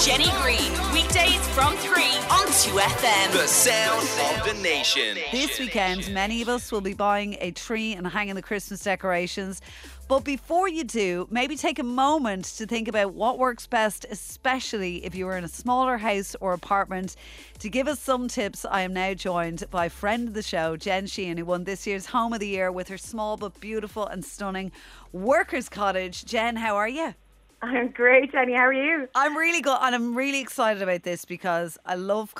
Jenny Green, weekdays from 3 on 2FM. The sound of the nation. This weekend, many of us will be buying a tree and hanging the Christmas decorations. But before you do, maybe take a moment to think about what works best, especially if you are in a smaller house or apartment. To give us some tips, I am now joined by a friend of the show, Jen Sheehan, who won this year's Home of the Year with her small but beautiful and stunning Workers Cottage. Jen, how are you? I'm great, Jenny. How are you? I'm really good, and I'm really excited about this because I love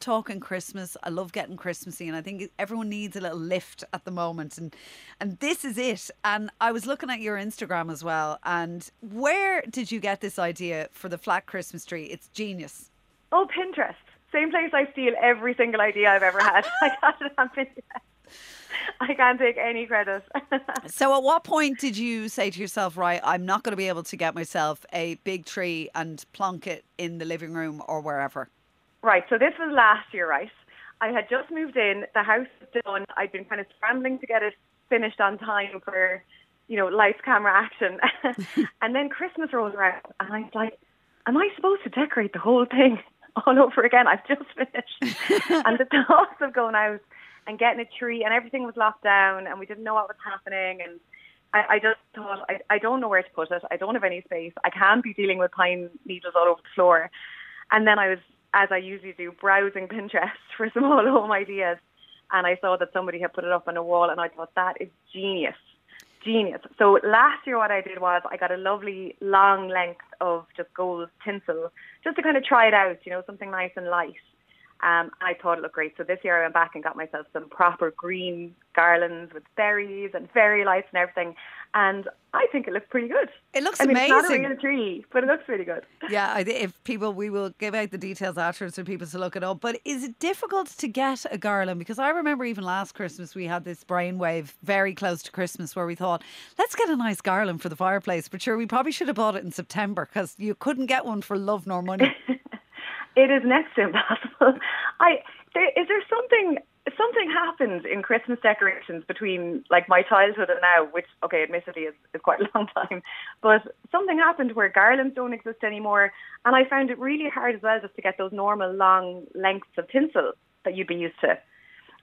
talking Christmas. I love getting Christmassy, and I think everyone needs a little lift at the moment, and this is it. And I was looking at your Instagram as well. And where did you get this idea for the flat Christmas tree? It's genius. Oh, Pinterest. Same place I steal every single idea I've ever had. I got it on Pinterest. I can't take any credit. So at what point did you say to yourself, right, I'm not going to be able to get myself a big tree and plonk it in the living room or wherever? Right, so this was last year, right? I had just moved in. The house was done. I'd been kind of scrambling to get it finished on time for, you know, lights, camera, action. And then Christmas rolls around and I was like, am I supposed to decorate the whole thing all over again? I've just finished. And the thoughts of going out and getting a tree, and everything was locked down and we didn't know what was happening, and I just thought, I don't know where to put it. I don't have any space. I can't be dealing with pine needles all over the floor. And then I was, as I usually do, browsing Pinterest for some old home ideas, and I saw that somebody had put it up on a wall, and I thought, that is genius. Genius. So last year what I did was I got a lovely long length of just gold tinsel just to kind of try it out, you know, something nice and light. I thought it looked great. So this year I went back and got myself some proper green garlands with berries and fairy lights and everything. And I think it looks pretty good. It looks amazing. It's not a real tree, but it looks really good. Yeah, if people, we will give out the details afterwards for people to look it up. But is it difficult to get a garland? Because I remember even last Christmas we had this brainwave very close to Christmas where we thought, let's get a nice garland for the fireplace. But sure, we probably should have bought it in September because you couldn't get one for love nor money. It is next to impossible. Something happens in Christmas decorations between like my childhood and now, which, okay, admittedly is quite a long time, but something happened where garlands don't exist anymore, and I found it really hard as well just to get those normal long lengths of tinsel that you'd be used to.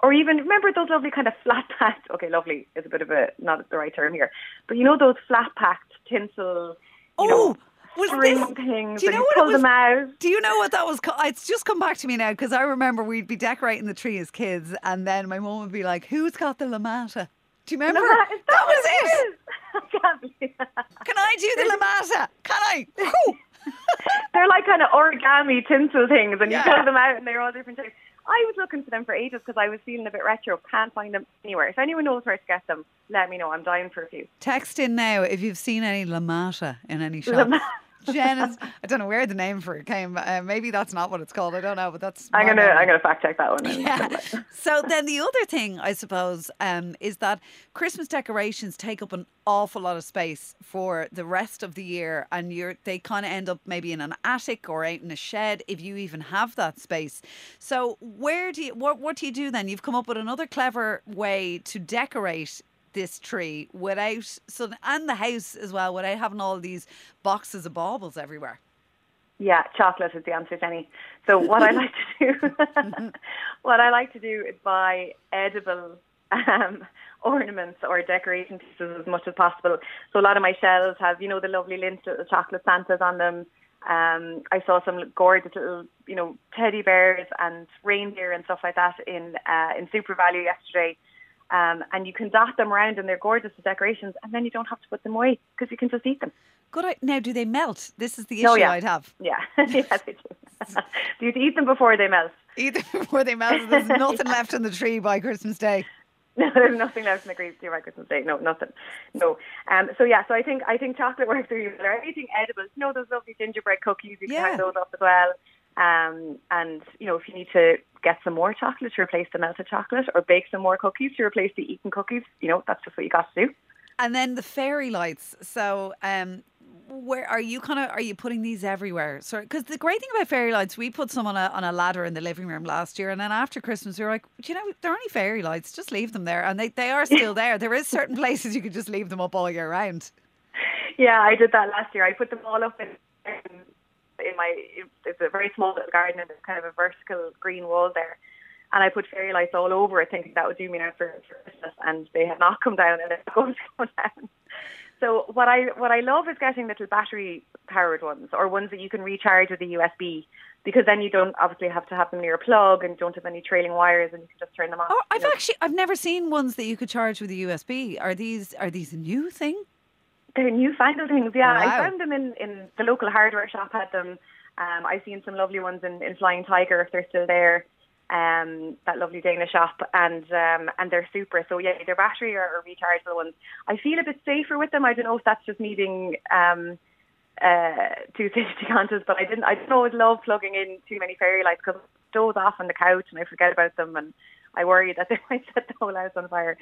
Or even, remember those lovely kind of flat-packed, okay, lovely is a bit of a, not the right term here, but you know those flat-packed tinsel, you know... Was this, things, do you know what pull it was, them out. Do you know what that was called? It's just come back to me now because I remember we'd be decorating the tree as kids, and then my mum would be like, who's got the Lametta? Do you remember? That was it. I can't believe that. Can I do the Lametta? Can I? They're like kind of origami tinsel things, and you pull them out and they're all different shapes. I was looking for them for ages because I was feeling a bit retro. Can't find them anywhere. If anyone knows where to get them, let me know. I'm dying for a few. Text in now if you've seen any Lametta in any shop. Jen, I don't know where the name for it came. Maybe that's not what it's called. I don't know, but that's. I'm gonna fact check that one. Yeah. So then the other thing, I suppose, is that Christmas decorations take up an awful lot of space for the rest of the year, and they kind of end up maybe in an attic or out in a shed if you even have that space. So what do you do then? You've come up with another clever way to decorate this tree and the house as well, without having all these boxes of baubles everywhere. Yeah, chocolate is the answer, Jenny. So what I like to do, is buy edible ornaments or decoration pieces as much as possible. So a lot of my shelves have, you know, the lovely Lindt little chocolate Santas on them. I saw some gorgeous little, you know, teddy bears and reindeer and stuff like that in Super Value yesterday. And you can dot them around and they're gorgeous decorations, and then you don't have to put them away because you can just eat them. Good. Now, do they melt? This is the issue I'd have. Yeah. Yeah, they do. You'd eat them before they melt. Eat them before they melt. There's nothing left in the tree by Christmas Day. No, there's nothing left in the tree by Christmas Day. No, nothing. No. So I think chocolate works really well. Or anything edible. You know those lovely gingerbread cookies. You can have those up as well. And, you know, if you need to get some more chocolate to replace the melted chocolate, or bake some more cookies to replace the eaten cookies, you know, that's just what you got to do. And then the fairy lights. So where are you putting these everywhere? So, because the great thing about fairy lights, we put some on a ladder in the living room last year, and then after Christmas we were like, do you know, they're only fairy lights, just leave them there. And they are still there. There is certain places you could just leave them up all year round. Yeah, I did that last year. I put them all up in it's a very small little garden and there's kind of a vertical green wall there. And I put fairy lights all over it, thinking that would do me now for Christmas. And they had not come down, and they're going to come down. So what I love is getting little battery-powered ones, or ones that you can recharge with a USB, because then you don't obviously have to have them near a plug and don't have any trailing wires, and you can just turn them off. Oh, I've never seen ones that you could charge with a USB. Are these a new thing? They're newfangled things, yeah. Wow. I found them in the local hardware shop had them. I've seen some lovely ones in Flying Tiger, if they're still there. That lovely Dana shop, and they're super. So yeah, either battery or rechargeable ones. I feel a bit safer with them. I don't know if that's just me being too safety conscious, but I didn't always love plugging in too many fairy lights because I doze off on the couch and I forget about them, and I worry that they might set the whole house on fire.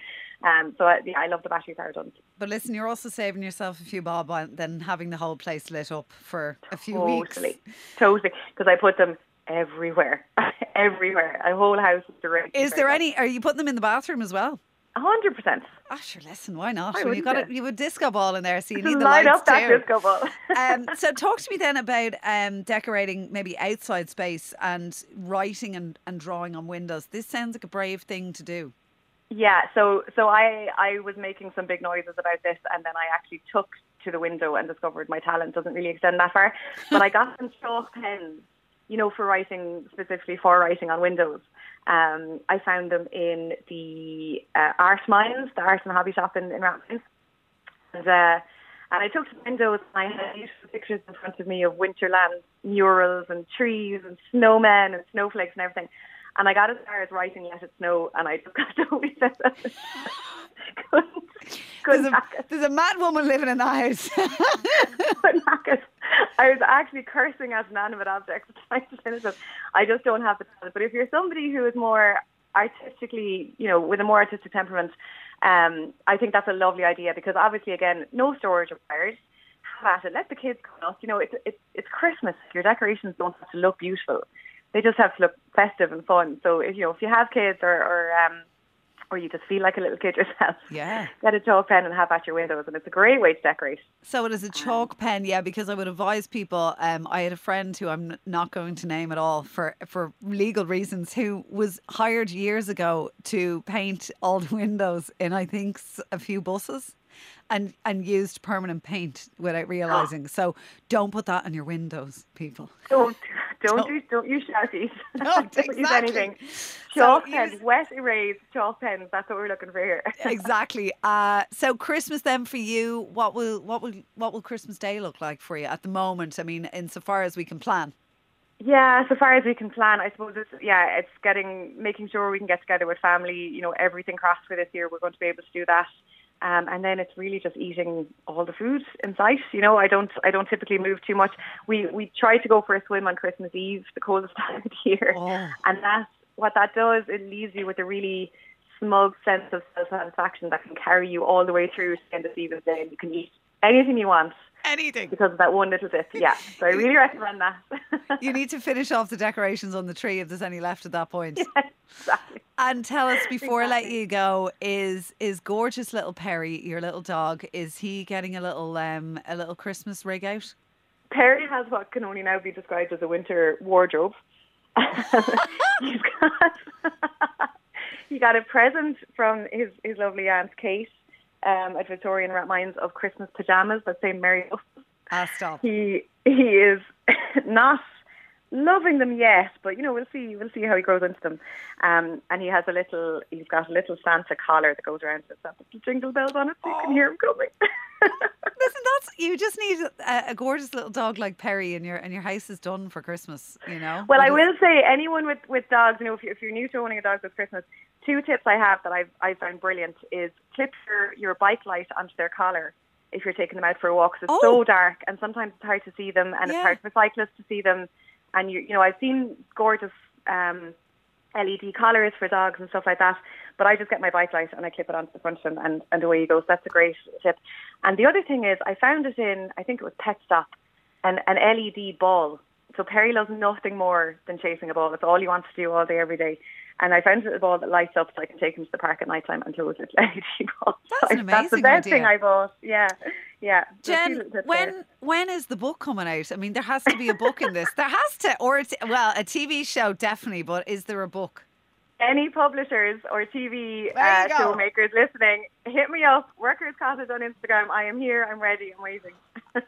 I love the battery powered ones. But listen, you're also saving yourself a few bob than having the whole place lit up for a few weeks. Totally, because I put them everywhere. A whole house is deranged. Is there any? Are you putting them in the bathroom as well? 100%. Oh, sure. Listen, why not? You have a disco ball in there, so you need the lights up that too. Disco ball. So talk to me then about decorating maybe outside space and writing and drawing on windows. This sounds like a brave thing to do. Yeah. So I was making some big noises about this, and then I actually took to the window and discovered my talent doesn't really extend that far. But I got some straw pens, for writing, specifically for writing on windows. I found them in the Art Mines, the arts and hobby shop in Ratmith. And I took to the windows and I had beautiful pictures in front of me of winterland murals and trees and snowmen and snowflakes and everything. And I got as far as writing "Let It Snow" and I just got to read that. There's a mad woman living in the house. I was actually cursing at inanimate objects trying to finish it. I just don't have the talent. But if you're somebody who is more artistically, with a more artistic temperament, I think that's a lovely idea, because obviously, again, no storage required. Have at it. Let the kids come out. It's Christmas. Your decorations don't have to look beautiful. They just have to look festive and fun. So if you have kids or you just feel like a little kid yourself, yeah, get a chalk pen and have at your windows, and it's a great way to decorate. So it is a chalk pen, yeah, because I would advise people. I had a friend who I'm not going to name at all for legal reasons, who was hired years ago to paint all the windows in I think a few buses, and used permanent paint without realising. Oh. So don't put that on your windows, people. Don't use shouties. No, don't use anything. Chalk pens, wet erase, chalk pens. That's what we're looking for here. Exactly. So Christmas then for you, what will Christmas Day look like for you at the moment? I mean, insofar as we can plan. Yeah, so far as we can plan, I suppose it's making sure we can get together with family. Everything crossed for this year, we're going to be able to do that. And then it's really just eating all the food in sight. I don't typically move too much. We try to go for a swim on Christmas Eve, the coldest time of the year. Yeah. And what that does, it leaves you with a really smug sense of self-satisfaction that can carry you all the way through to the end of the evening's day, and you can eat anything you want. Anything. Because of that one little bit, yeah. So I really recommend that. You need to finish off the decorations on the tree if there's any left at that point. Yeah, exactly. And tell us before I let you go, is gorgeous little Perry, your little dog, is he getting a little Christmas rig out? Perry has what can only now be described as a winter wardrobe. He got a present from his lovely aunt Kate, at Victorian Rat Mines, of Christmas pyjamas that say Merry Christmas. Ah, stop. He is not loving them yet, but we'll see how he grows into them. And he's got a little Santa collar that goes around, and it's got jingle bells on it, so you can hear him coming. Listen, you just need a gorgeous little dog like Perry, and your house is done for Christmas. Well, I will say, anyone with dogs, if you're new to owning a dog this Christmas, two tips I have that I've found brilliant is clip your bike light onto their collar if you're taking them out for a walk. Cause it's so dark, and sometimes it's hard to see them, and it's hard for cyclists to see them. And I've seen gorgeous LED collars for dogs and stuff like that, but I just get my bike light and I clip it onto the front of them, and away you go. So that's a great tip. And the other thing is, I found it in, I think it was Pet Stop, an LED ball So Perry loves nothing more than chasing a ball. It's all he wants to do all day, every day. And I found a ball that lights up so I can take him to the park at night time and close it. That's the best idea. Thing I bought. Yeah. Yeah. Jen, when is the book coming out? I mean, there has to be a book in this. There has to, or it's, well, a TV show definitely, but is there a book? Any publishers or TV show makers listening, hit me up, Workers Cottage on Instagram. I am here, I'm ready, I'm waiting.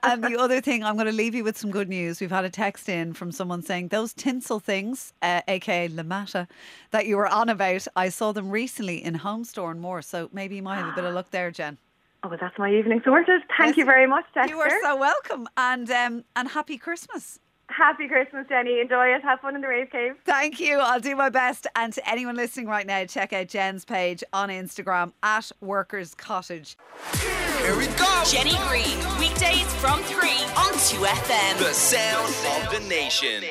And the other thing, I'm going to leave you with some good news. We've had a text in from someone saying those tinsel things, aka Lametta, that you were on about, I saw them recently in Home Store and More, so maybe you might have a bit of luck there, Jen. Oh, well, that's my evening sorted. Thank you very much, Dexter. You are so welcome, and happy Christmas. Happy Christmas, Jenny. Enjoy it. Have fun in the rave cave. Thank you. I'll do my best. And to anyone listening right now, check out Jen's page on Instagram at Workers Cottage. Here we go. Jenny Green, weekdays from 3 on 2FM. The sound of the nation.